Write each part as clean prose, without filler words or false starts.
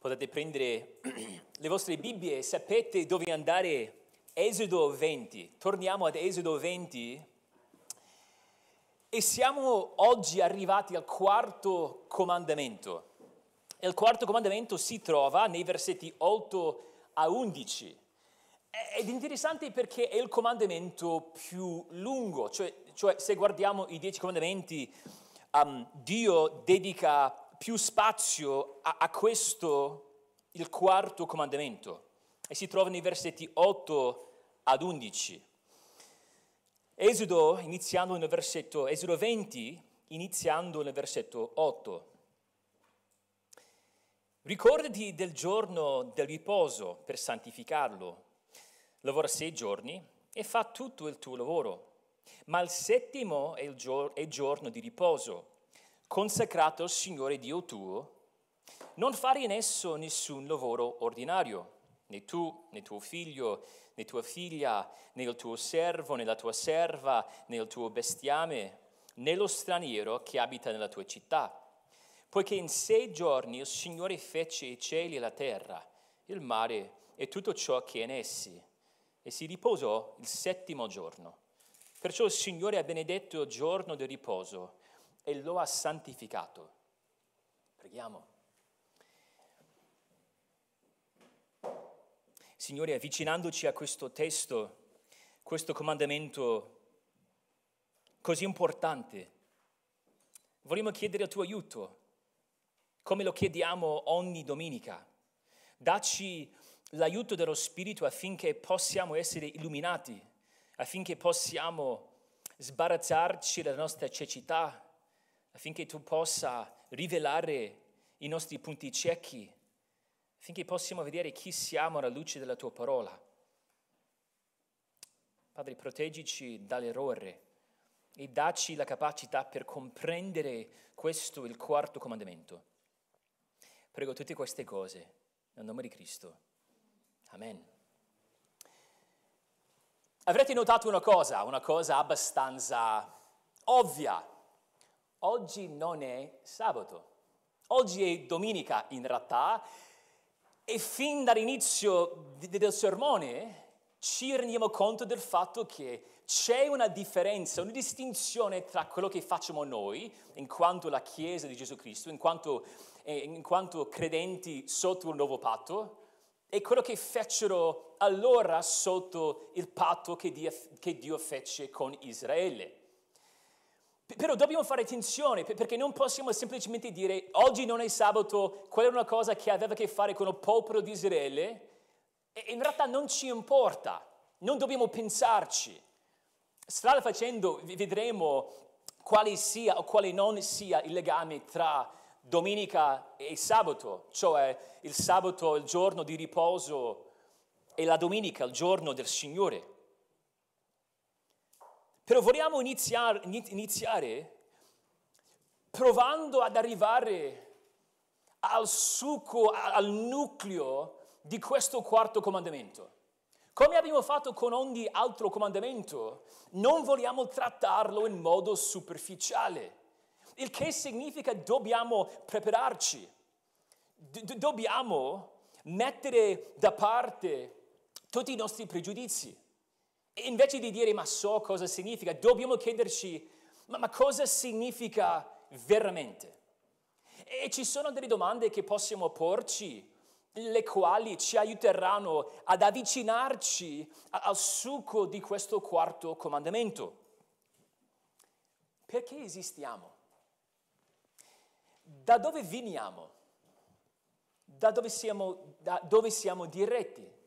Potete prendere le vostre Bibbie e sapete dove andare. Esodo 20. Torniamo ad Esodo 20 e siamo oggi arrivati al quarto comandamento. E il quarto comandamento si trova nei versetti 8 a 11. Ed è interessante perché è il comandamento più lungo, cioè se guardiamo i 10 comandamenti, Dio dedica più spazio a questo, il quarto comandamento, e si trova nei versetti 8 ad 11. Esodo 20, iniziando nel versetto 8. Ricordati del giorno del riposo per santificarlo. Lavora 6 giorni e fa tutto il tuo lavoro, ma il settimo è il giorno di riposo, consacrato al Signore Dio tuo. Non fare in esso nessun lavoro ordinario, né tu, né tuo figlio, né tua figlia, né il tuo servo, né la tua serva, né il tuo bestiame, né lo straniero che abita nella tua città. Poiché in 6 giorni il Signore fece i cieli e la terra, il mare e tutto ciò che è in essi, e si riposò il settimo giorno. Perciò il Signore ha benedetto il giorno del riposo e lo ha santificato. Preghiamo. Signore, avvicinandoci a questo testo, questo comandamento così importante, vogliamo chiedere il tuo aiuto, come lo chiediamo ogni domenica. Dacci l'aiuto dello Spirito affinché possiamo essere illuminati, affinché possiamo sbarazzarci dalla nostra cecità, affinché tu possa rivelare i nostri punti ciechi, affinché possiamo vedere chi siamo alla luce della tua parola. Padre, proteggici dall'errore e dacci la capacità per comprendere questo, il quarto comandamento. Prego tutte queste cose nel nome di Cristo. Amen. Avrete notato una cosa abbastanza ovvia. Oggi non è sabato, oggi è domenica in realtà, e fin dall'inizio del sermone ci rendiamo conto del fatto che c'è una differenza, una distinzione tra quello che facciamo noi, in quanto la Chiesa di Gesù Cristo, in quanto credenti sotto il nuovo patto, e quello che fecero allora sotto il patto che Dio fece con Israele. Però dobbiamo fare attenzione, perché non possiamo semplicemente dire oggi non è sabato, quella è una cosa che aveva a che fare con il popolo di Israele, e in realtà non ci importa, non dobbiamo pensarci. Strada facendo vedremo quale sia o quale non sia il legame tra domenica e sabato, cioè il sabato, il giorno di riposo, e la domenica, il giorno del Signore. Però vogliamo iniziare provando ad arrivare al succo, al nucleo di questo quarto comandamento. Come abbiamo fatto con ogni altro comandamento, non vogliamo trattarlo in modo superficiale, il che significa dobbiamo prepararci, dobbiamo mettere da parte tutti i nostri pregiudizi. E invece di dire ma so cosa significa, dobbiamo chiederci ma cosa significa veramente? E ci sono delle domande che possiamo porci, le quali ci aiuteranno ad avvicinarci al succo di questo quarto comandamento. Perché esistiamo? Da dove veniamo? Da dove siamo diretti?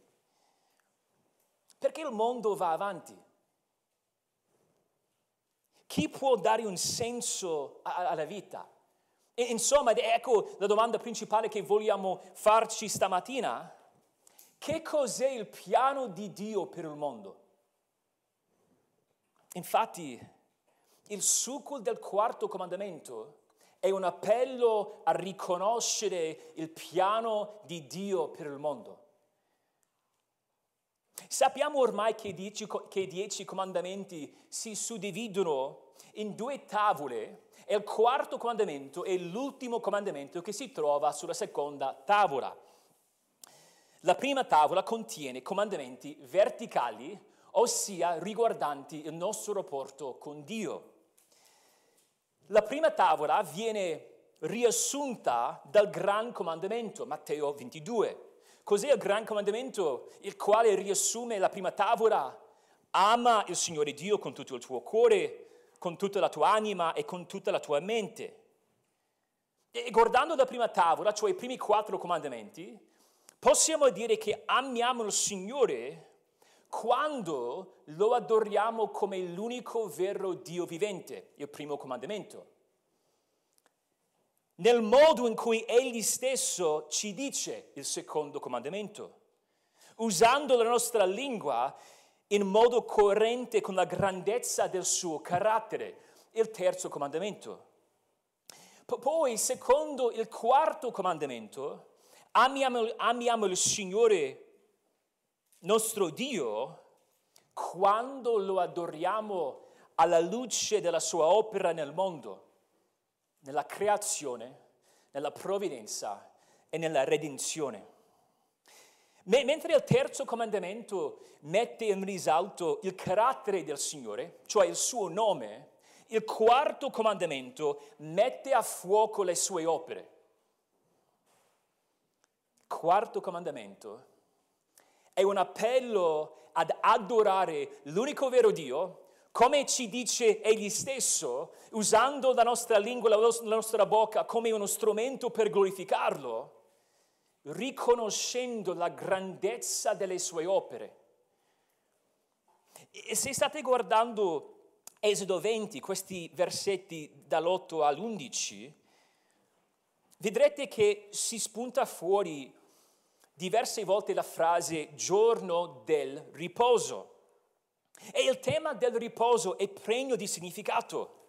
Perché il mondo va avanti? Chi può dare un senso alla vita? E, insomma, ecco la domanda principale che vogliamo farci stamattina. Che cos'è il piano di Dio per il mondo? Infatti, il succo del quarto comandamento è un appello a riconoscere il piano di Dio per il mondo. Sappiamo ormai che i 10 comandamenti si suddividono in due tavole e il quarto comandamento è l'ultimo comandamento che si trova sulla seconda tavola. La prima tavola contiene comandamenti verticali, ossia riguardanti il nostro rapporto con Dio. La prima tavola viene riassunta dal Gran Comandamento, Matteo 22. Cos'è il Gran Comandamento? Il quale riassume la prima tavola. Ama il Signore Dio con tutto il tuo cuore, con tutta la tua anima e con tutta la tua mente. E guardando la prima tavola, cioè i primi 4 comandamenti, possiamo dire che amiamo il Signore quando lo adoriamo come l'unico vero Dio vivente, il primo comandamento. Nel modo in cui Egli stesso ci dice il secondo comandamento, usando la nostra lingua in modo coerente con la grandezza del suo carattere, il terzo comandamento. Poi, secondo il quarto comandamento, amiamo il Signore nostro Dio quando lo adoriamo alla luce della sua opera nel mondo, nella creazione, nella provvidenza e nella redenzione. Mentre il terzo comandamento mette in risalto il carattere del Signore, cioè il suo nome, il quarto comandamento mette a fuoco le sue opere. Il quarto comandamento è un appello ad adorare l'unico vero Dio, come ci dice Egli stesso, usando la nostra lingua, la nostra bocca come uno strumento per glorificarlo, riconoscendo la grandezza delle sue opere. E se state guardando Esodo 20, questi versetti dall'8 all'11, vedrete che si spunta fuori diverse volte la frase giorno del riposo. E il tema del riposo è pregno di significato.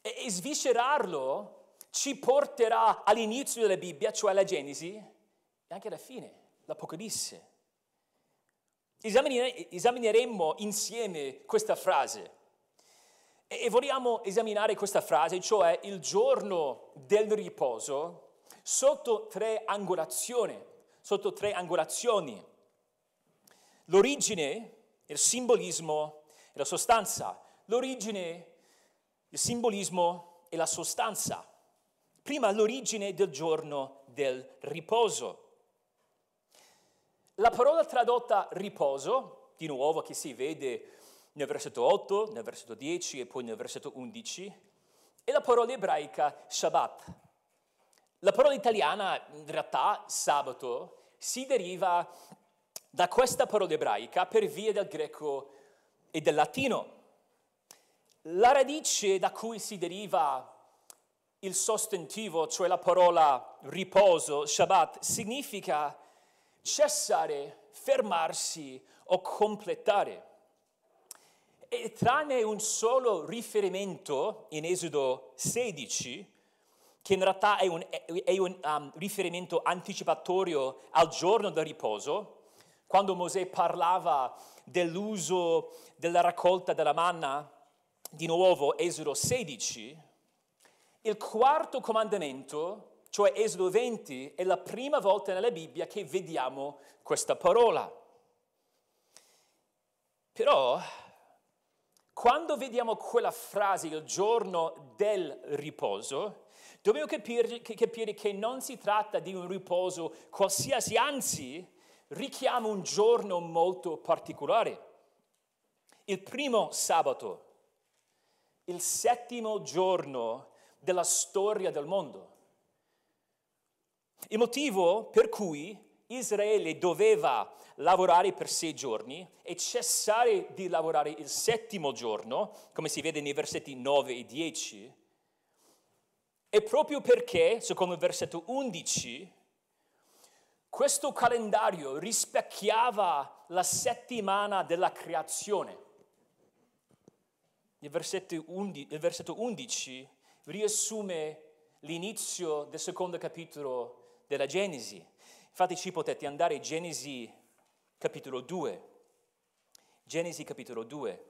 E sviscerarlo ci porterà all'inizio della Bibbia, cioè alla Genesi, e anche alla fine, l'Apocalisse. Esamineremo insieme questa frase. E vogliamo esaminare questa frase, cioè il giorno del riposo, sotto tre angolazioni. L'origine, il simbolismo e la sostanza. L'origine, il simbolismo e la sostanza. Prima l'origine del giorno del riposo. La parola tradotta riposo, di nuovo che si vede nel versetto 8, nel versetto 10 e poi nel versetto 11, è la parola ebraica Shabbat. La parola italiana, in realtà, sabato, si deriva da questa parola ebraica per via del greco e del latino. La radice da cui si deriva il sostantivo, cioè la parola riposo, Shabbat, significa cessare, fermarsi o completare. E tranne un solo riferimento in Esodo 16, che in realtà è un riferimento anticipatorio al giorno del riposo, quando Mosè parlava dell'uso della raccolta della manna, di nuovo Esodo 16, il quarto comandamento, cioè Esodo 20, è la prima volta nella Bibbia che vediamo questa parola. Però, quando vediamo quella frase, il giorno del riposo, dobbiamo capire che non si tratta di un riposo qualsiasi, anzi, richiama un giorno molto particolare. Il primo sabato, il settimo giorno della storia del mondo. Il motivo per cui Israele doveva lavorare per 6 giorni e cessare di lavorare il settimo giorno, come si vede nei versetti 9 e 10, è proprio perché, secondo il versetto 11, questo calendario rispecchiava la settimana della creazione. Il versetto 11 riassume l'inizio del secondo capitolo della Genesi. Infatti ci potete andare a Genesi capitolo 2. Genesi capitolo 2.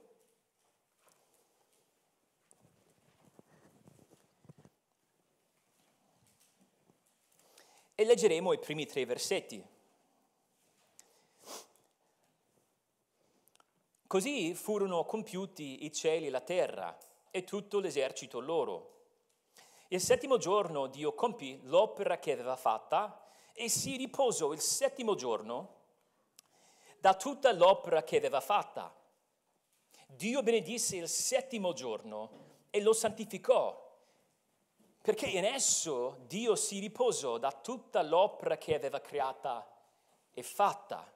e leggeremo i primi 3 versetti. Così furono compiuti i cieli e la terra e tutto l'esercito loro. Il settimo giorno Dio compì l'opera che aveva fatta e si riposò il settimo giorno da tutta l'opera che aveva fatta. Dio benedisse il settimo giorno e lo santificò, perché in esso Dio si riposò da tutta l'opera che aveva creata e fatta.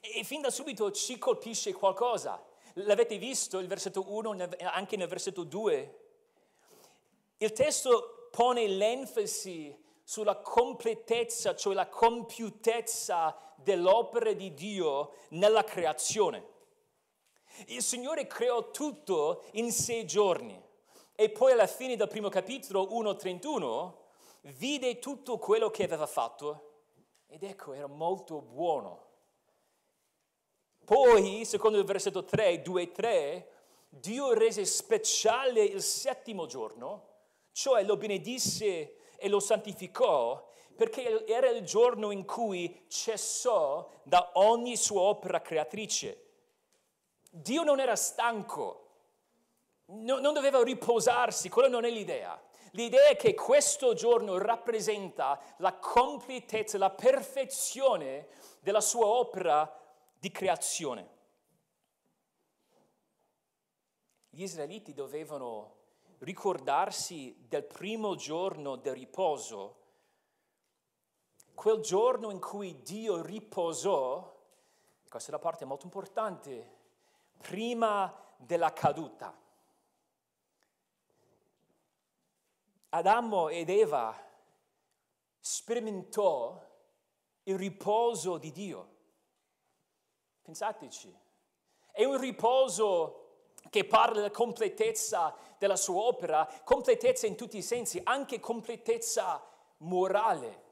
E fin da subito ci colpisce qualcosa. L'avete visto il versetto 1, anche nel versetto 2. Il testo pone l'enfasi sulla completezza, cioè la compiutezza dell'opera di Dio nella creazione. Il Signore creò tutto in 6 giorni. E poi alla fine del primo capitolo 1:31 vide tutto quello che aveva fatto ed ecco, era molto buono. Poi, secondo il versetto 3:2-3, Dio rese speciale il settimo giorno, cioè lo benedisse e lo santificò, perché era il giorno in cui cessò da ogni sua opera creatrice. Dio non era stanco, non doveva riposarsi, quella non è l'idea. L'idea è che questo giorno rappresenta la completezza, la perfezione della sua opera di creazione. Gli israeliti dovevano ricordarsi del primo giorno del riposo, quel giorno in cui Dio riposò, questa è la parte molto importante, prima della caduta. Adamo ed Eva sperimentò il riposo di Dio. Pensateci, è un riposo che parla della completezza della sua opera, completezza in tutti i sensi, anche completezza morale.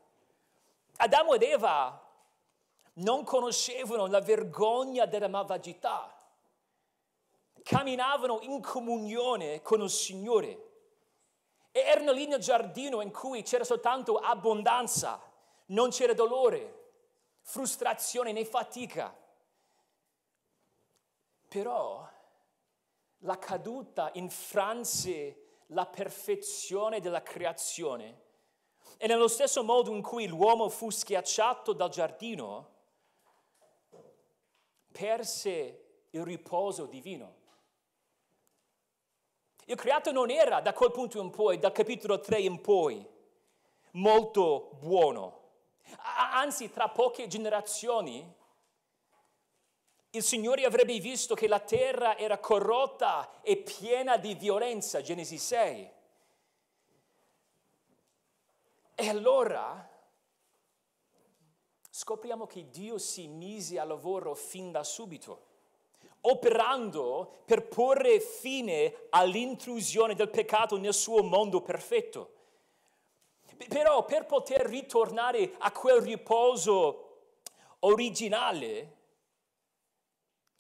Adamo ed Eva non conoscevano la vergogna della malvagità, camminavano in comunione con il Signore. Erano lì nel giardino in cui c'era soltanto abbondanza, non c'era dolore, frustrazione né fatica. Però la caduta infranse la perfezione della creazione e nello stesso modo in cui l'uomo fu schiacciato dal giardino, perse il riposo divino. Il creato non era, da quel punto in poi, dal capitolo 3 in poi, molto buono. Anzi, tra poche generazioni, il Signore avrebbe visto che la terra era corrotta e piena di violenza, Genesi 6. E allora scopriamo che Dio si mise al lavoro fin da subito, operando per porre fine all'intrusione del peccato nel suo mondo perfetto. Però per poter ritornare a quel riposo originale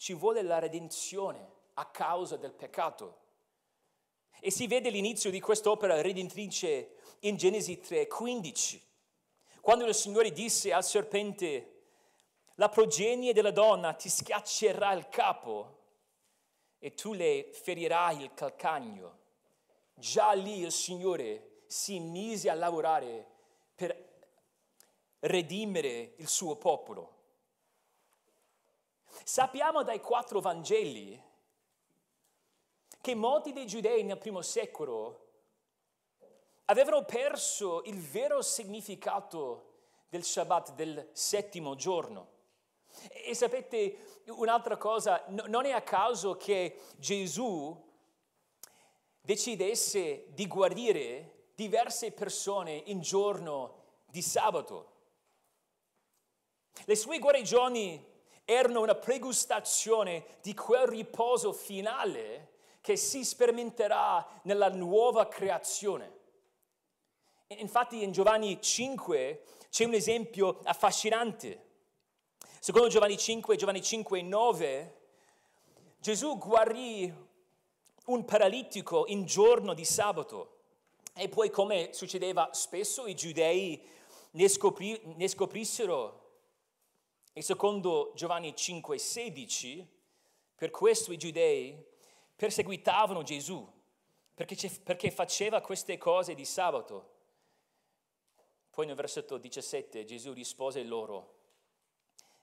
ci vuole la redenzione a causa del peccato. E si vede l'inizio di quest'opera redentrice in Genesi 3:15, quando il Signore disse al serpente: la progenie della donna ti schiaccerà il capo e tu le ferirai il calcagno. Già lì il Signore si mise a lavorare per redimere il suo popolo. Sappiamo dai 4 Vangeli che molti dei giudei nel primo secolo avevano perso il vero significato del Shabbat, del settimo giorno. E sapete un'altra cosa, non è a caso che Gesù decidesse di guarire diverse persone in giorno di sabato. Le sue guarigioni erano una pregustazione di quel riposo finale che si sperimenterà nella nuova creazione. Infatti in Giovanni 5 c'è un esempio affascinante. Secondo Giovanni 5:9, Gesù guarì un paralitico in giorno di sabato E poi, come succedeva spesso, i giudei ne scoprissero, e secondo Giovanni 5,16, per questo i giudei perseguitavano Gesù, perché faceva queste cose di sabato. Poi nel versetto 17 Gesù rispose loro: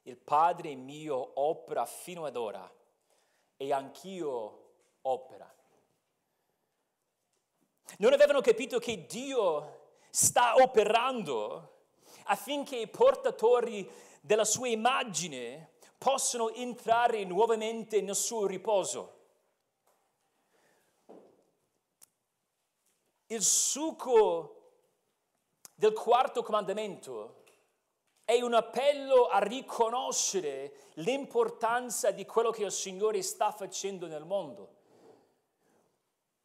il Padre mio opera fino ad ora, e anch'io opera. Non avevano capito che Dio sta operando affinché i portatori della sua immagine possano entrare nuovamente nel suo riposo. Il succo del quarto comandamento è un appello a riconoscere l'importanza di quello che il Signore sta facendo nel mondo.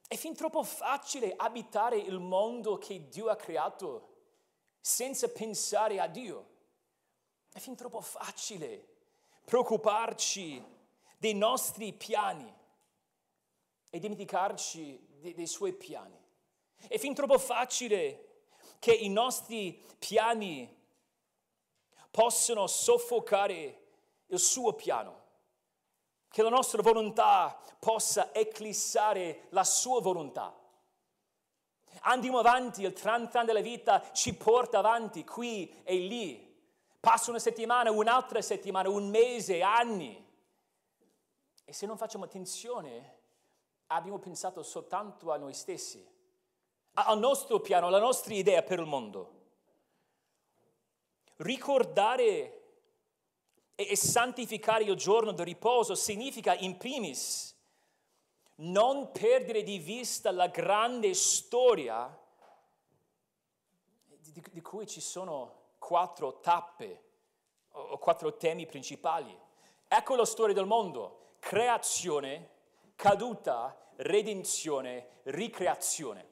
È fin troppo facile abitare il mondo che Dio ha creato senza pensare a Dio. È fin troppo facile preoccuparci dei nostri piani e dimenticarci dei Suoi piani. È fin troppo facile che i nostri piani possano soffocare il Suo piano, che la nostra volontà possa eclissare la Sua volontà. Andiamo avanti, il tran tran della vita ci porta avanti qui e lì. Passa una settimana, un'altra settimana, un mese, anni. E se non facciamo attenzione, abbiamo pensato soltanto a noi stessi, al nostro piano, alla nostra idea per il mondo. Ricordare e santificare il giorno del riposo significa, in primis, non perdere di vista la grande storia di cui ci sono 4 tappe o 4 temi principali. Ecco la storia del mondo: creazione, caduta, redenzione, ricreazione.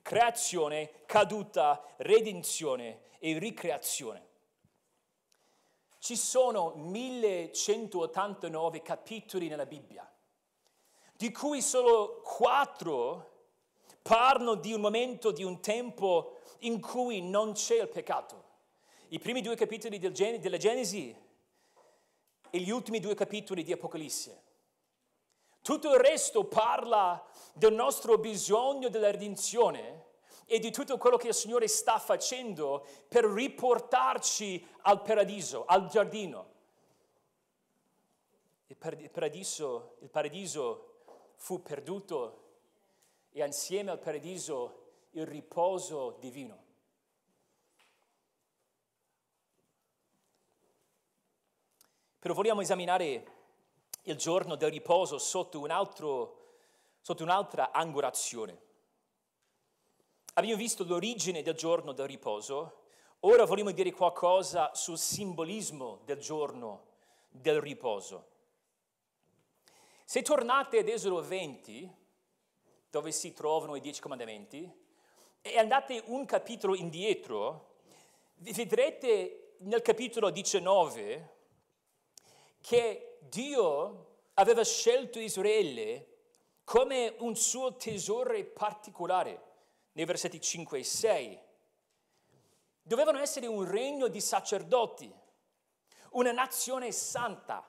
Creazione, caduta, redenzione e ricreazione. Ci sono 1189 capitoli nella Bibbia, di cui solo 4 parlano di un momento, di un tempo in cui non c'è il peccato. I primi 2 capitoli della Genesi e gli ultimi 2 capitoli di Apocalisse. Tutto il resto parla del nostro bisogno della redenzione e di tutto quello che il Signore sta facendo per riportarci al paradiso, al giardino. Il paradiso fu perduto, e insieme al paradiso il riposo divino. Però vogliamo esaminare il giorno del riposo sotto un'altra angolazione. Abbiamo visto l'origine del giorno del riposo, ora vogliamo dire qualcosa sul simbolismo del giorno del riposo. Se tornate ad Esodo 20, dove si trovano i 10 comandamenti, e andate un capitolo indietro, vedrete nel capitolo 19 che Dio aveva scelto Israele come un suo tesoro particolare, nei versetti 5 e 6. Dovevano essere un regno di sacerdoti, una nazione santa.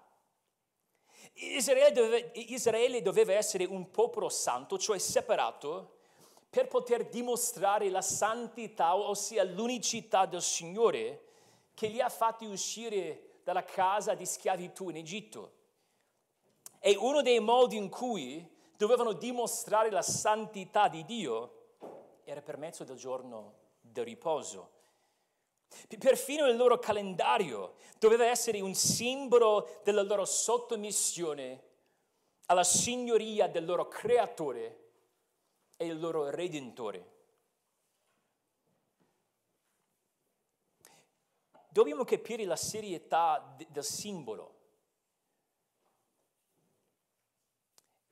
Israele doveva essere un popolo santo, cioè separato, per poter dimostrare la santità, ossia l'unicità del Signore, che li ha fatti uscire dalla casa di schiavitù in Egitto. E uno dei modi in cui dovevano dimostrare la santità di Dio era per mezzo del giorno del riposo. Perfino il loro calendario doveva essere un simbolo della loro sottomissione alla signoria del loro creatore e il loro redentore. Dobbiamo capire la serietà del simbolo.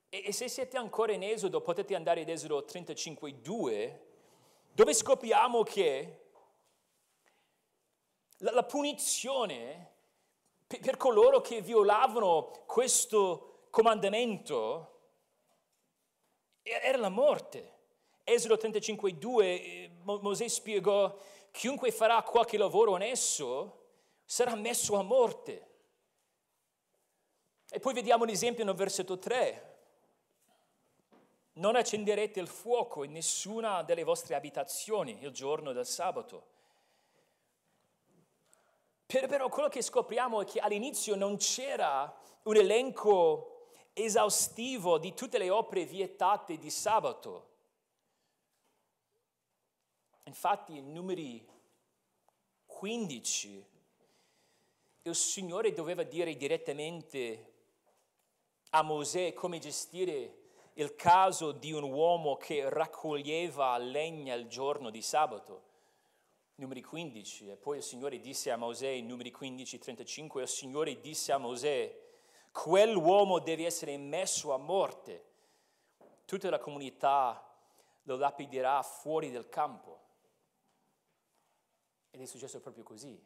E se siete ancora in Esodo, potete andare in Esodo 35,2, dove scopriamo che la punizione per coloro che violavano questo comandamento era la morte, Esodo 35,2, Mosè spiegò: chiunque farà qualche lavoro onesto sarà messo a morte. E poi vediamo un esempio nel versetto 3. Non accenderete il fuoco in nessuna delle vostre abitazioni il giorno del sabato. Però quello che scopriamo è che all'inizio non c'era un elenco esaustivo di tutte le opere vietate di sabato. Infatti in Numeri 15 il Signore doveva dire direttamente a Mosè come gestire il caso di un uomo che raccoglieva legna il giorno di sabato, Numeri 15. E poi il Signore disse a Mosè, in Numeri 15, 35, il Signore disse a Mosè: quell'uomo deve essere messo a morte, tutta la comunità lo lapiderà fuori del campo. Ed è successo proprio così.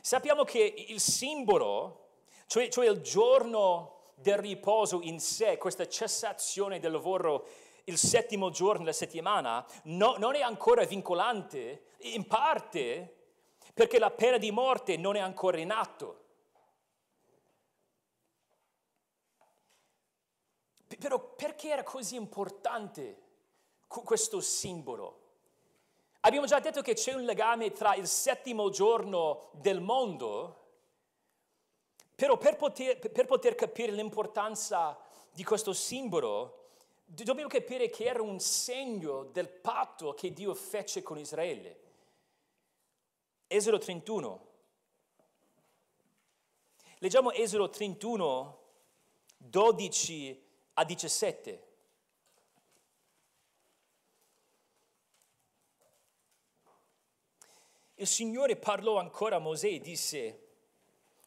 Sappiamo che il simbolo, cioè il giorno del riposo in sé, questa cessazione del lavoro il settimo giorno della settimana, non è ancora vincolante, in parte perché la pena di morte non è ancora in atto. Però perché era così importante questo simbolo? Abbiamo già detto che c'è un legame tra il settimo giorno del mondo. Però per poter capire l'importanza di questo simbolo, dobbiamo capire che era un segno del patto che Dio fece con Israele. Esodo 31. Leggiamo Esodo 31, 12 a 17. Il Signore parlò ancora a Mosè e disse: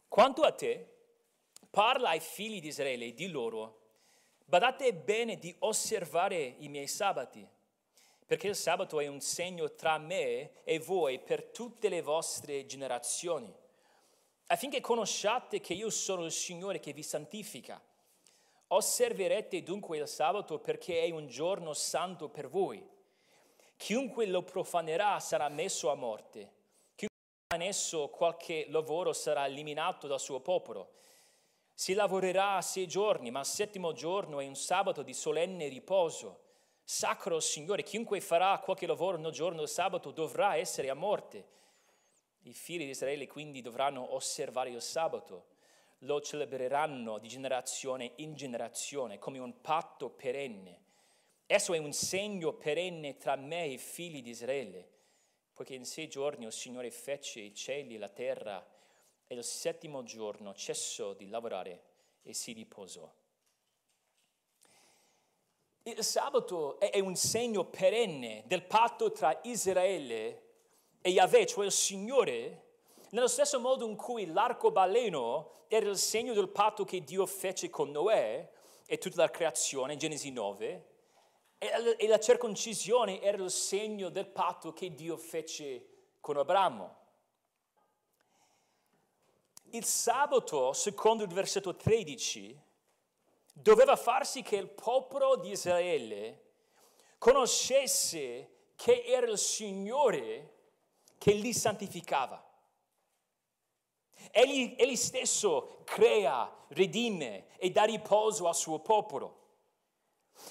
quanto a te, parla ai figli di Israele e di loro: badate bene di osservare i miei sabati, perché il sabato è un segno tra me e voi per tutte le vostre generazioni, affinché conosciate che io sono il Signore che vi santifica. Osserverete dunque il sabato perché è un giorno santo per voi. Chiunque lo profanerà sarà messo a morte. In esso qualche lavoro sarà eliminato dal suo popolo. Si lavorerà 6 giorni, ma il settimo giorno è un sabato di solenne riposo, sacro al Signore. Chiunque farà qualche lavoro nel giorno del sabato dovrà essere a morte. I figli di Israele quindi dovranno osservare il sabato. Lo celebreranno di generazione in generazione come un patto perenne. Esso è un segno perenne tra me e i figli di Israele. Poiché in 6 giorni il Signore fece i cieli e la terra, e il settimo giorno cessò di lavorare e si riposò. Il sabato è un segno perenne del patto tra Israele e Yahweh, cioè il Signore, nello stesso modo in cui l'arcobaleno era il segno del patto che Dio fece con Noè e tutta la creazione, Genesi 9, e la circoncisione era il segno del patto che Dio fece con Abramo. Il sabato, secondo il versetto 13, doveva far sì che il popolo di Israele conoscesse che era il Signore che li santificava. Egli stesso crea, redime e dà riposo al suo popolo.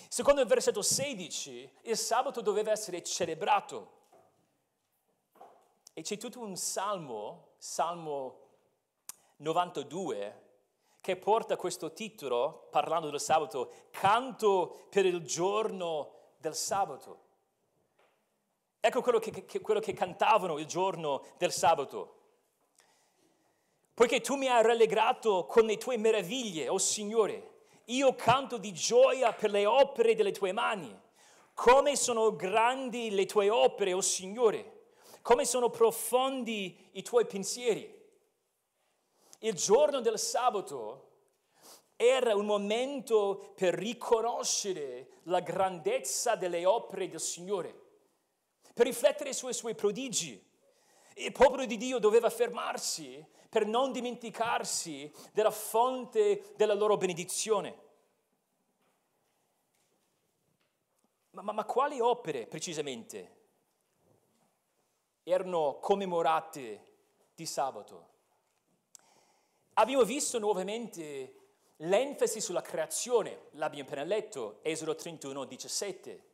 Secondo il versetto 16, il sabato doveva essere celebrato. E c'è tutto un salmo, Salmo 92, che porta questo titolo, parlando del sabato: canto per il giorno del sabato. Ecco quello che cantavano il giorno del sabato. Poiché tu mi hai rallegrato con le tue meraviglie, o Signore, io canto di gioia per le opere delle tue mani. Come sono grandi le tue opere, o Signore! Come sono profondi i tuoi pensieri! Il giorno del sabato era un momento per riconoscere la grandezza delle opere del Signore, per riflettere sui suoi prodigi. Il popolo di Dio doveva fermarsi per non dimenticarsi della fonte della loro benedizione. Ma quali opere precisamente erano commemorate di sabato? Abbiamo visto nuovamente l'enfasi sulla creazione, l'abbiamo appena letto, Esodo 31, 17.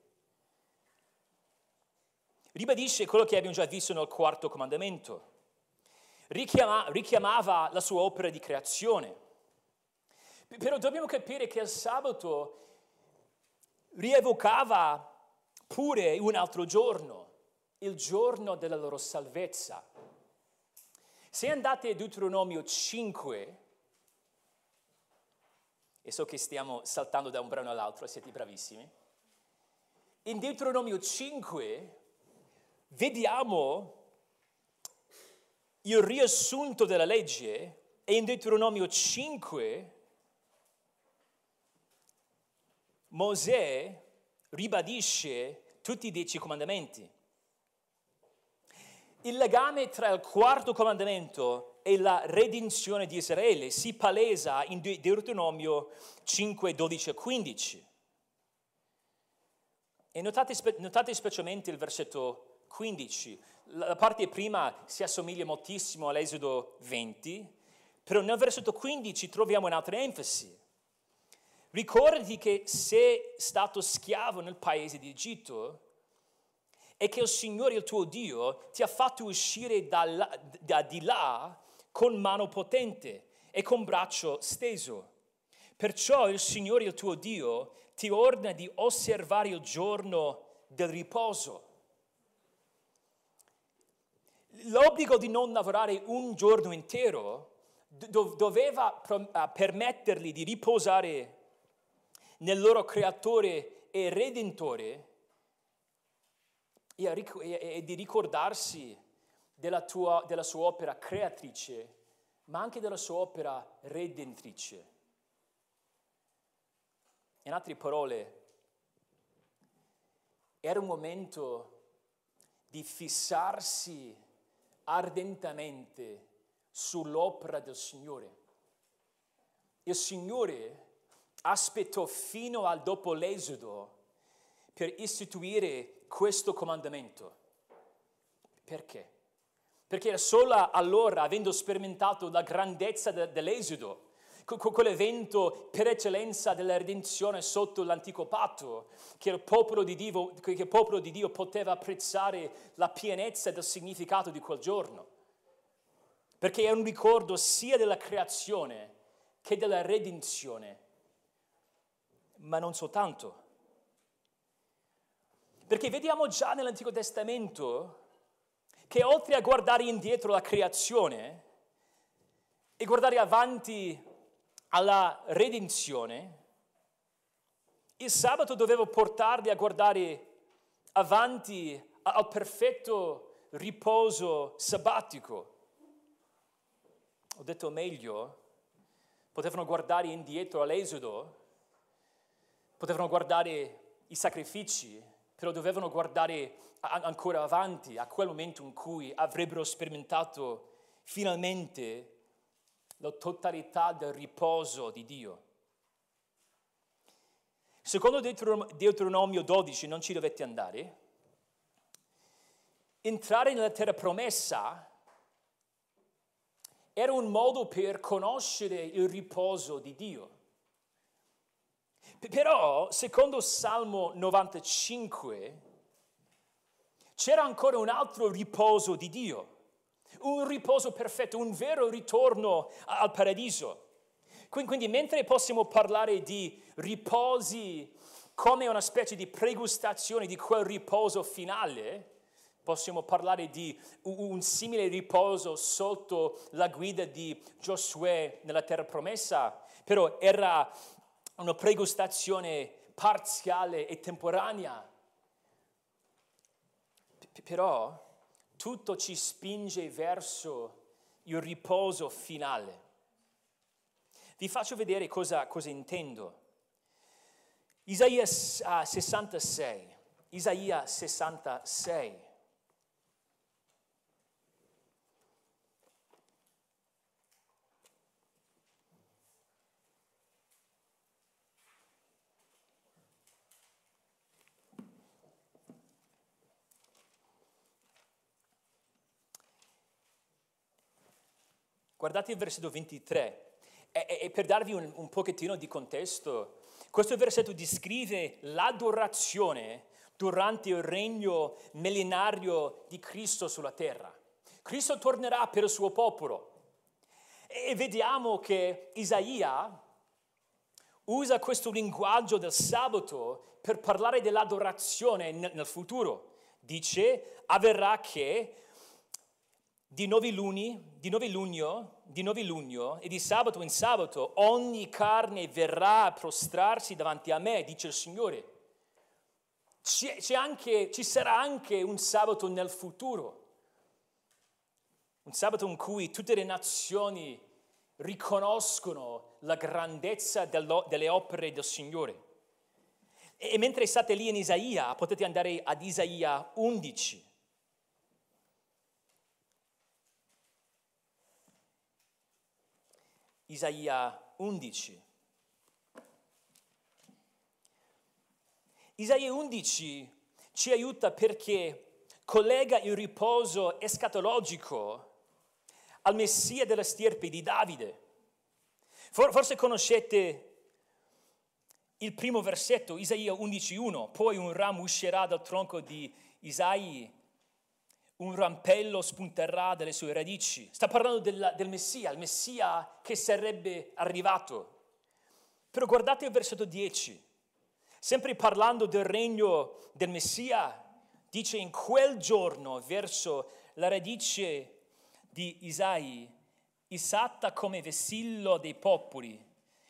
Ribadisce quello che abbiamo già visto nel quarto comandamento. Richiamava la sua opera di creazione. Però dobbiamo capire che il sabato rievocava pure un altro giorno, il giorno della loro salvezza. Se andate a Deuteronomio 5, e so che stiamo saltando da un brano all'altro, siete bravissimi, in Deuteronomio 5 vediamo il riassunto della legge e in Deuteronomio 5 Mosè ribadisce tutti i 10 comandamenti. Il legame tra il quarto comandamento e la redenzione di Israele si palesa in Deuteronomio 5, 12 e 15. E notate specialmente il versetto 15. La parte prima si assomiglia moltissimo all'Esodo 20, però nel versetto 15 troviamo un'altra enfasi. Ricordati che sei stato schiavo nel paese di Egitto e che il Signore, il tuo Dio, ti ha fatto uscire da di là con mano potente e con braccio steso. Perciò il Signore, il tuo Dio, ti ordina di osservare il giorno del riposo. L'obbligo di non lavorare un giorno intero doveva permettergli di riposare nel loro creatore e redentore e di ricordarsi della sua opera creatrice, ma anche della sua opera redentrice. In altre parole, era un momento di fissarsi ardentemente sull'opera del Signore. Il Signore aspettò fino al dopo l'Esodo per istituire questo comandamento. Perché? Perché era solo allora, avendo sperimentato la grandezza dell'Esodo, quell'evento per eccellenza della redenzione sotto l'antico patto, che il popolo di Dio poteva apprezzare la pienezza del significato di quel giorno. Perché è un ricordo sia della creazione che della redenzione. Ma non soltanto. Perché vediamo già nell'Antico Testamento che oltre a guardare indietro la creazione e guardare avanti alla redenzione, il sabato doveva portarli a guardare avanti al perfetto riposo sabbatico. Ho detto meglio, potevano guardare indietro all'Esodo, potevano guardare i sacrifici, però dovevano guardare ancora avanti a quel momento in cui avrebbero sperimentato finalmente la totalità del riposo di Dio. Secondo Deuteronomio 12, non ci dovete andare, entrare nella terra promessa era un modo per conoscere il riposo di Dio. Però, secondo Salmo 95, c'era ancora un altro riposo di Dio, un riposo perfetto, un vero ritorno al paradiso. Quindi, mentre possiamo parlare di riposi come una specie di pregustazione di quel riposo finale, possiamo parlare di un simile riposo sotto la guida di Giosuè nella terra promessa, però era una pregustazione parziale e temporanea. Però tutto ci spinge verso il riposo finale. Vi faccio vedere cosa intendo. Isaia 66. Guardate il versetto 23, e per darvi un pochettino di contesto, questo versetto descrive l'adorazione durante il regno millenario di Cristo sulla terra. Cristo tornerà per il suo popolo. E vediamo che Isaia usa questo linguaggio del sabato per parlare dell'adorazione nel futuro. Dice, avverrà che di nove luni e di sabato in sabato ogni carne verrà a prostrarsi davanti a me, dice il Signore. Ci sarà anche un sabato nel futuro. Un sabato in cui tutte le nazioni riconoscono la grandezza delle opere del Signore. E mentre state lì in Isaia, potete andare ad Isaia 11. Isaia 11. Isaia 11 ci aiuta perché collega il riposo escatologico al Messia della stirpe di Davide. Forse conoscete il primo versetto, Isaia 11:1, poi un ramo uscirà dal tronco di Isaia, un rampello spunterà dalle sue radici. Sta parlando del Messia, il Messia che sarebbe arrivato. Però guardate il versetto 10, sempre parlando del regno del Messia, dice in quel giorno verso la radice di Isaia, isatta come vessillo dei popoli,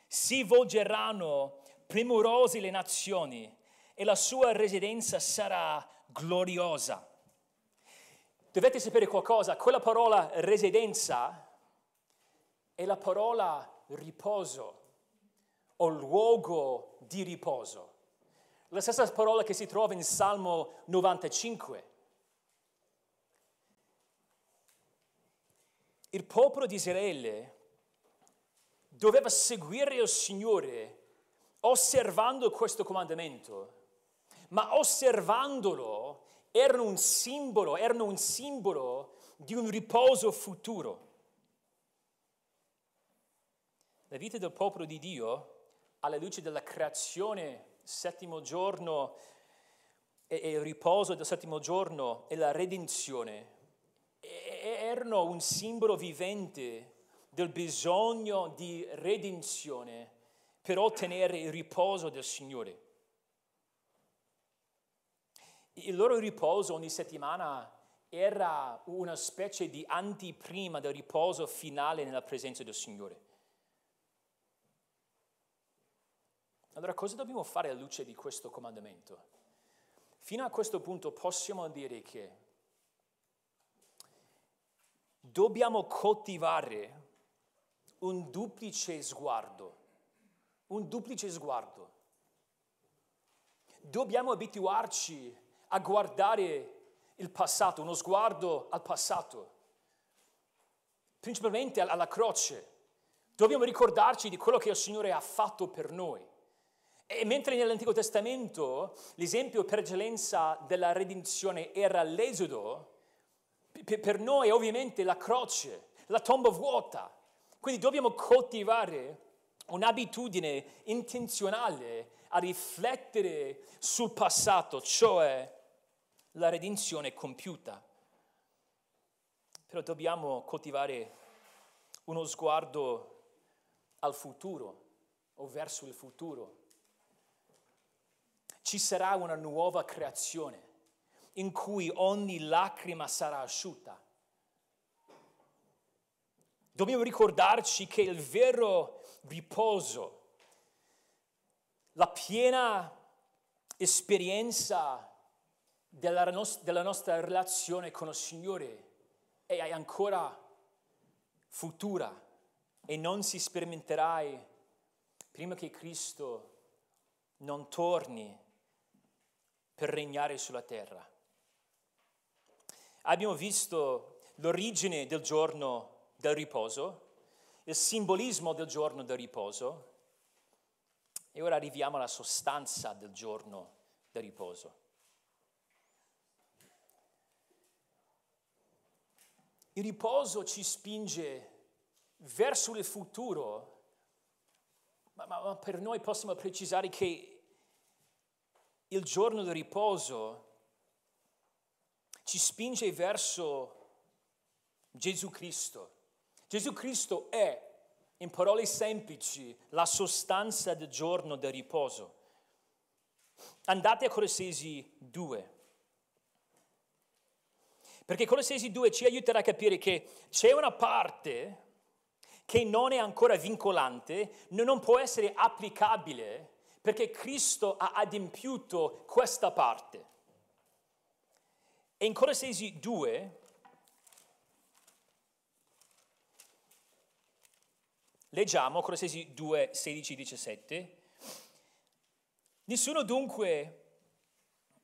si volgeranno premurosi le nazioni e la sua residenza sarà gloriosa. Dovete sapere qualcosa, quella parola residenza è la parola riposo o luogo di riposo. La stessa parola che si trova in Salmo 95. Il popolo di Israele doveva seguire il Signore osservando questo comandamento, ma osservandolo erano un simbolo di un riposo futuro. La vita del popolo di Dio, alla luce della creazione, settimo giorno e il riposo del settimo giorno e la redenzione, erano un simbolo vivente del bisogno di redenzione per ottenere il riposo del Signore. Il loro riposo ogni settimana era una specie di anteprima del riposo finale nella presenza del Signore. Allora, cosa dobbiamo fare alla luce di questo comandamento? Fino a questo punto possiamo dire che dobbiamo coltivare un duplice sguardo. Dobbiamo abituarci a guardare il passato, uno sguardo al passato, principalmente alla croce. Dobbiamo ricordarci di quello che il Signore ha fatto per noi. E mentre nell'Antico Testamento l'esempio per eccellenza della redenzione era l'Esodo, per noi è ovviamente la croce, la tomba vuota. Quindi dobbiamo coltivare un'abitudine intenzionale a riflettere sul passato, cioè la redenzione compiuta. Però dobbiamo coltivare uno sguardo al futuro o verso il futuro. Ci sarà una nuova creazione in cui ogni lacrima sarà asciutta. Dobbiamo ricordarci che il vero riposo, la piena esperienza della nostra relazione con il Signore è ancora futura e non si sperimenterà prima che Cristo non torni per regnare sulla terra. Abbiamo visto l'origine del giorno del riposo, il simbolismo del giorno del riposo e ora arriviamo alla sostanza del giorno del riposo. Il riposo ci spinge verso il futuro, ma per noi possiamo precisare che il giorno del riposo ci spinge verso Gesù Cristo. Gesù Cristo è, in parole semplici, la sostanza del giorno del riposo. Andate a Colossesi 2. Perché Colossesi 2 ci aiuterà a capire che c'è una parte che non è ancora vincolante, non può essere applicabile, perché Cristo ha adempiuto questa parte. E in Colossesi 2 leggiamo Colossesi 2, 16, 17. Nessuno dunque,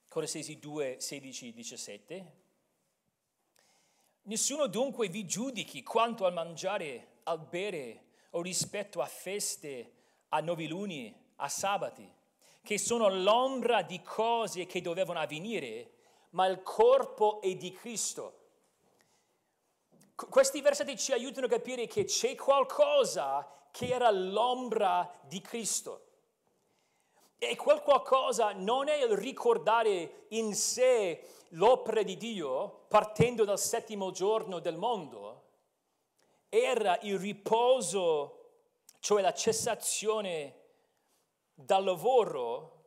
Colossesi 2, 16, 17, nessuno dunque vi giudichi quanto al mangiare, al bere o rispetto a feste, a noviluni, a sabati, che sono l'ombra di cose che dovevano avvenire, ma il corpo è di Cristo. Questi versetti ci aiutano a capire che c'è qualcosa che era l'ombra di Cristo. E quel qualcosa non è il ricordare in sé l'opera di Dio partendo dal settimo giorno del mondo, era il riposo, cioè la cessazione dal lavoro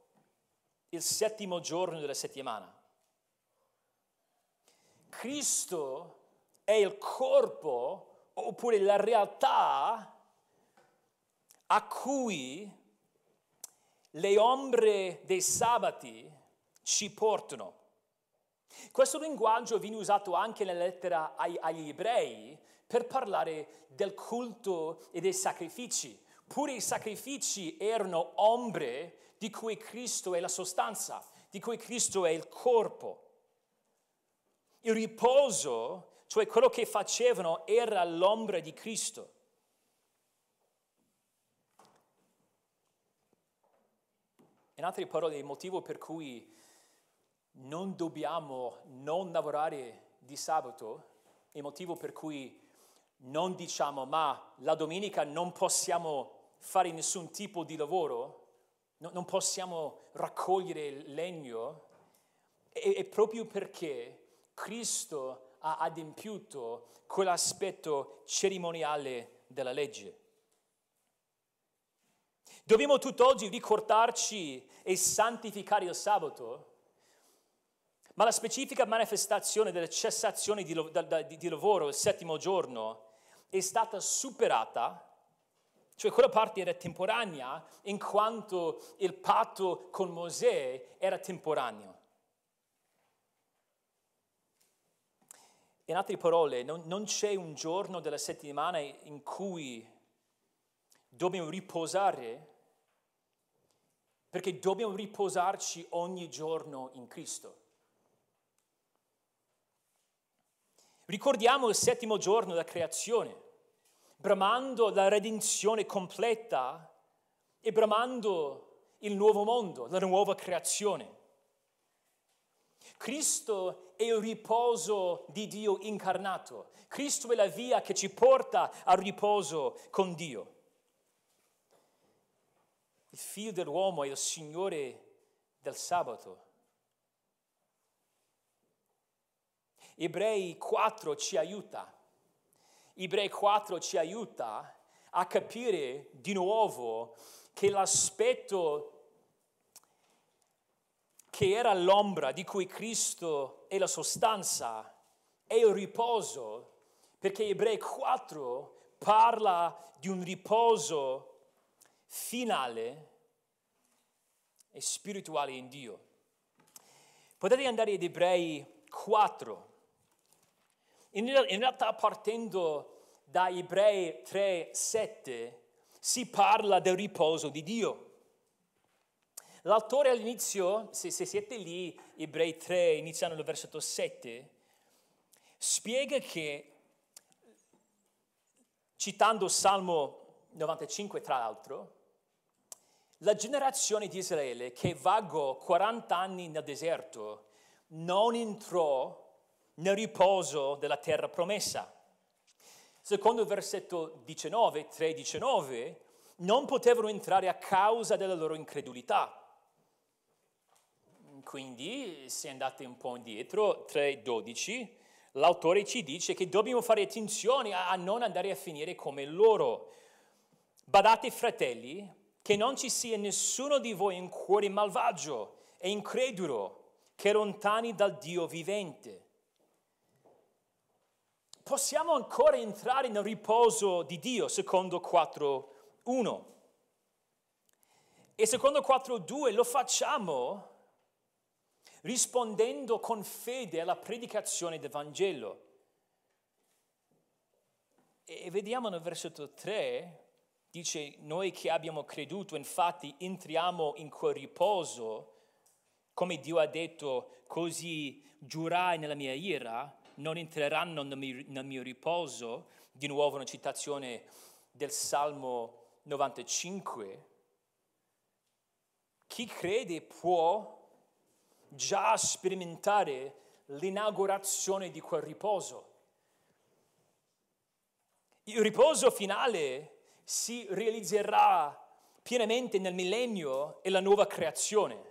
il settimo giorno della settimana. Cristo è il corpo, oppure la realtà a cui le ombre dei sabati ci portano. Questo linguaggio viene usato anche nella lettera agli Ebrei per parlare del culto e dei sacrifici. Pure i sacrifici erano ombre di cui Cristo è la sostanza, di cui Cristo è il corpo. Il riposo, cioè quello che facevano, era l'ombra di Cristo. In altre parole, il motivo per cui non dobbiamo non lavorare di sabato, il motivo per cui non diciamo ma la domenica non possiamo fare nessun tipo di lavoro, non possiamo raccogliere legno, è proprio perché Cristo ha adempiuto quell'aspetto cerimoniale della legge. Dobbiamo tutt'oggi ricordarci e santificare il sabato, ma la specifica manifestazione della cessazione di lavoro il settimo giorno è stata superata, cioè quella parte era temporanea, in quanto il patto con Mosè era temporaneo. In altre parole, non c'è un giorno della settimana in cui dobbiamo riposare, perché dobbiamo riposarci ogni giorno in Cristo. Ricordiamo il settimo giorno della creazione, bramando la redenzione completa e bramando il nuovo mondo, la nuova creazione. Cristo è il riposo di Dio incarnato. Cristo è la via che ci porta al riposo con Dio. Il Figlio dell'uomo è il Signore del sabato. Ebrei 4 ci aiuta. Ebrei 4 ci aiuta a capire di nuovo che l'aspetto che era l'ombra di cui Cristo è la sostanza è il riposo, perché Ebrei 4 parla di un riposo finale e spirituale in Dio. Potete andare ad Ebrei 4. In realtà, partendo da Ebrei 3, 7, si parla del riposo di Dio. L'autore all'inizio, se siete lì, Ebrei 3, iniziando dal versetto 7, spiega che, citando Salmo 95, tra l'altro, la generazione di Israele che vagò 40 anni nel deserto non entrò nel riposo della terra promessa. Secondo il versetto 19, 3:19, non potevano entrare a causa della loro incredulità. Quindi, se andate un po' indietro, 3:12, l'autore ci dice che dobbiamo fare attenzione a non andare a finire come loro. Badate, fratelli, che non ci sia nessuno di voi in cuore malvagio e incredulo, che lontani dal Dio vivente. Possiamo ancora entrare nel riposo di Dio, secondo 4:1. E secondo 4:2 lo facciamo rispondendo con fede alla predicazione del Vangelo. E vediamo nel versetto 3, dice, noi che abbiamo creduto, infatti, entriamo in quel riposo, come Dio ha detto, così giurai nella mia ira, non entreranno nel mio riposo. Di nuovo una citazione del Salmo 95. Chi crede può già sperimentare l'inaugurazione di quel riposo. Il riposo finale si realizzerà pienamente nel millennio e la nuova creazione.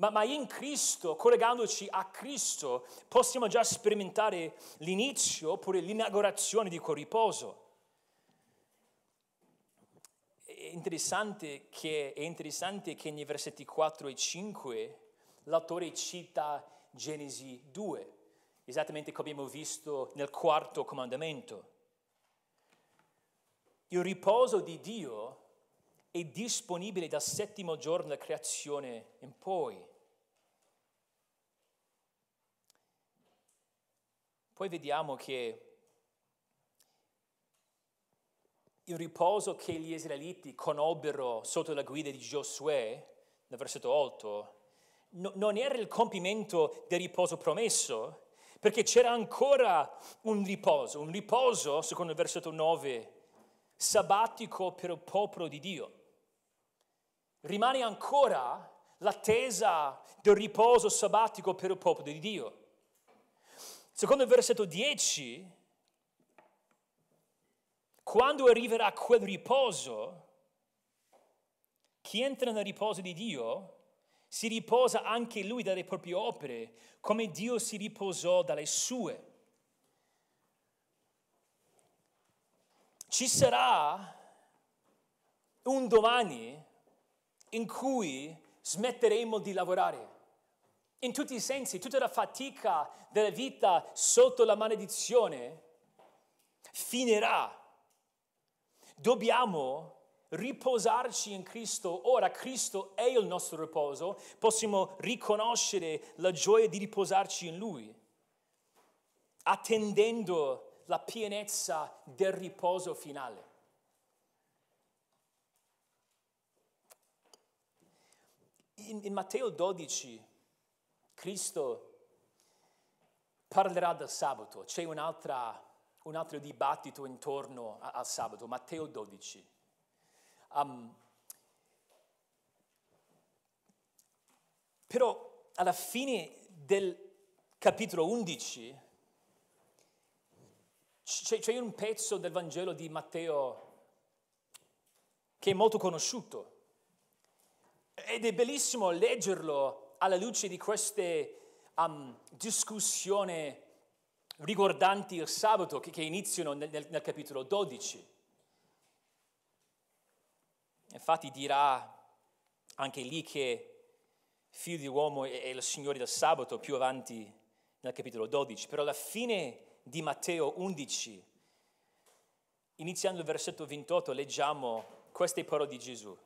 Ma in Cristo, collegandoci a Cristo, possiamo già sperimentare l'inizio oppure l'inaugurazione di quel riposo. È interessante che nei versetti 4 e 5 l'autore cita Genesi 2, esattamente come abbiamo visto nel quarto comandamento. Il riposo di Dio è disponibile dal settimo giorno della creazione in poi. Poi vediamo che il riposo che gli israeliti conobbero sotto la guida di Giosuè, nel versetto 8, non era il compimento del riposo promesso, perché c'era ancora un riposo, secondo il versetto 9, sabbatico per il popolo di Dio. Rimane ancora l'attesa del riposo sabbatico per il popolo di Dio. Secondo il versetto 10, quando arriverà quel riposo, chi entra nel riposo di Dio si riposa anche lui dalle proprie opere, come Dio si riposò dalle sue. Ci sarà un domani in cui smetteremo di lavorare. In tutti i sensi, tutta la fatica della vita sotto la maledizione finirà. Dobbiamo riposarci in Cristo. Ora Cristo è il nostro riposo. Possiamo riconoscere la gioia di riposarci in Lui, attendendo la pienezza del riposo finale. In Matteo 12, Cristo parlerà del sabato. C'è un altro dibattito intorno al sabato. Matteo 12. Però alla fine del capitolo 11, c'è un pezzo del Vangelo di Matteo che è molto conosciuto ed è bellissimo leggerlo alla luce di queste discussioni riguardanti il sabato che iniziano nel capitolo 12. Infatti dirà anche lì che Figlio dell'uomo è il Signore del sabato più avanti nel capitolo 12, però alla fine di Matteo 11, iniziando il versetto 28, leggiamo queste parole di Gesù.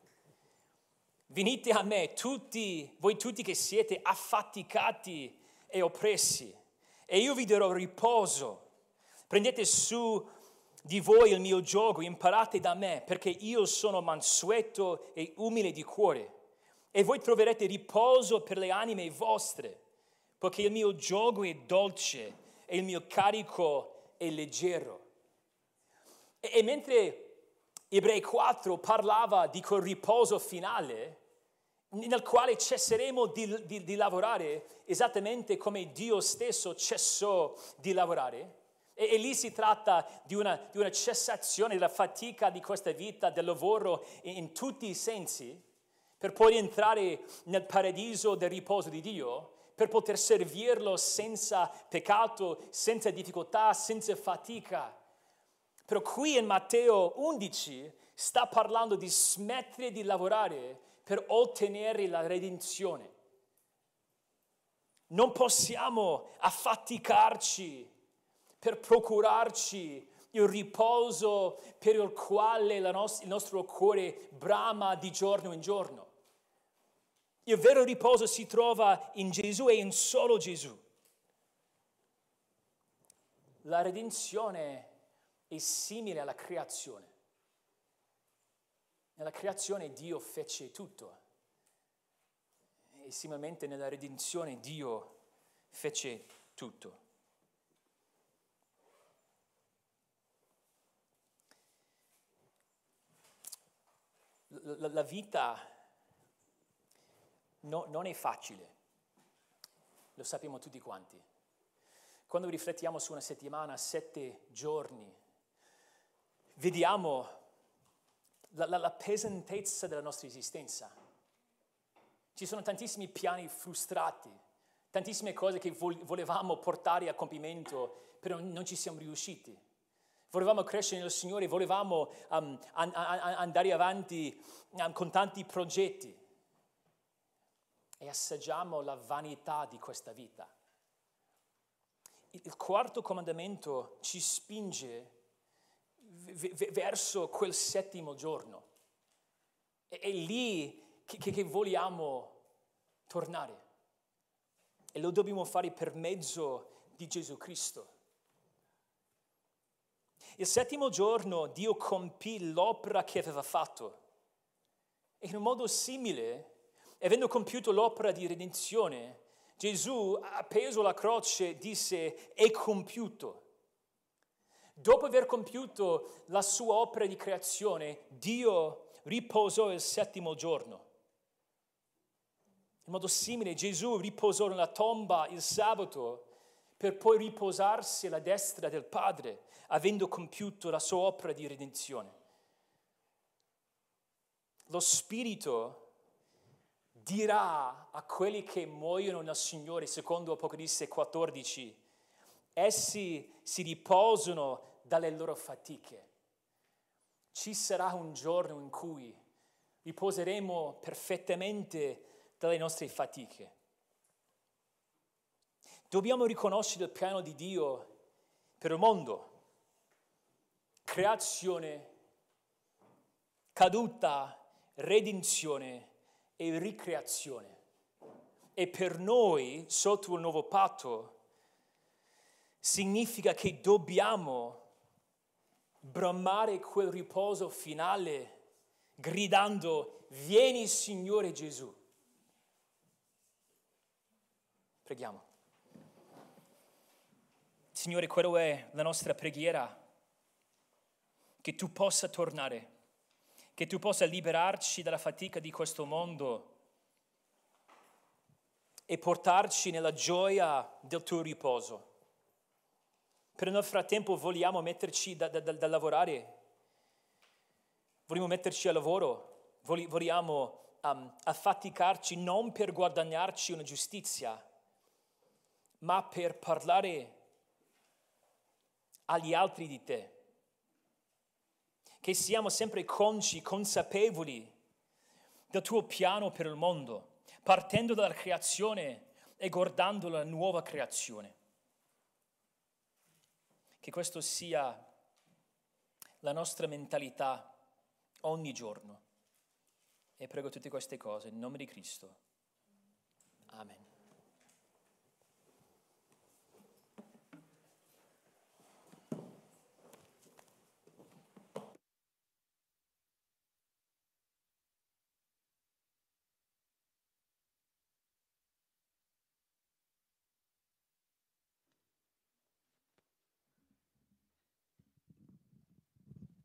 Venite a me, voi tutti che siete affaticati e oppressi, e io vi darò riposo. Prendete su di voi il mio giogo, imparate da me, perché io sono mansueto e umile di cuore, e voi troverete riposo per le anime vostre, perché il mio giogo è dolce e il mio carico è leggero. E mentre Ebrei 4 parlava di quel riposo finale, nel quale cesseremo di lavorare esattamente come Dio stesso cessò di lavorare, E lì si tratta di una cessazione della fatica di questa vita, del lavoro in tutti i sensi, per poi entrare nel paradiso del riposo di Dio, per poter servirlo senza peccato, senza difficoltà, senza fatica. Però qui in Matteo 11 sta parlando di smettere di lavorare per ottenere la redenzione. Non possiamo affaticarci per procurarci il riposo per il quale il nostro cuore brama di giorno in giorno. Il vero riposo si trova in Gesù e in solo Gesù. La redenzione è simile alla creazione. Nella creazione Dio fece tutto. E similmente nella redenzione Dio fece tutto. La vita non è facile, lo sappiamo tutti quanti. Quando riflettiamo su una settimana, 7 giorni, vediamo la pesantezza della nostra esistenza. Ci sono tantissimi piani frustrati, tantissime cose che volevamo portare a compimento, però non ci siamo riusciti. Volevamo crescere nel Signore, volevamo andare avanti con tanti progetti. E assaggiamo la vanità di questa vita. Il quarto comandamento ci spinge verso quel 7° giorno. È lì che vogliamo tornare. E lo dobbiamo fare per mezzo di Gesù Cristo. Il 7° giorno Dio compì l'opera che aveva fatto. E in un modo simile, avendo compiuto l'opera di redenzione, Gesù, appeso alla croce, disse: è compiuto. Dopo aver compiuto la sua opera di creazione, Dio riposò il 7° giorno. In modo simile, Gesù riposò nella tomba il sabato, per poi riposarsi alla destra del Padre, avendo compiuto la sua opera di redenzione. Lo Spirito dirà a quelli che muoiono nel Signore, secondo Apocalisse 14, essi si riposano dalle loro fatiche. Ci sarà un giorno in cui riposeremo perfettamente dalle nostre fatiche. Dobbiamo riconoscere il piano di Dio per il mondo. Creazione, caduta, redenzione e ricreazione. E per noi, sotto il nuovo patto, significa che dobbiamo bramare quel riposo finale gridando: vieni Signore Gesù. Preghiamo. Signore, quella è la nostra preghiera, che Tu possa tornare, che Tu possa liberarci dalla fatica di questo mondo e portarci nella gioia del Tuo riposo. Però nel frattempo vogliamo metterci da lavorare, vogliamo metterci al lavoro, vogliamo affaticarci non per guadagnarci una giustizia, ma per parlare agli altri di Te, che siamo sempre consci, consapevoli del Tuo piano per il mondo, partendo dalla creazione e guardando la nuova creazione. Che questo sia la nostra mentalità ogni giorno. E prego tutte queste cose in nome di Cristo. Amen.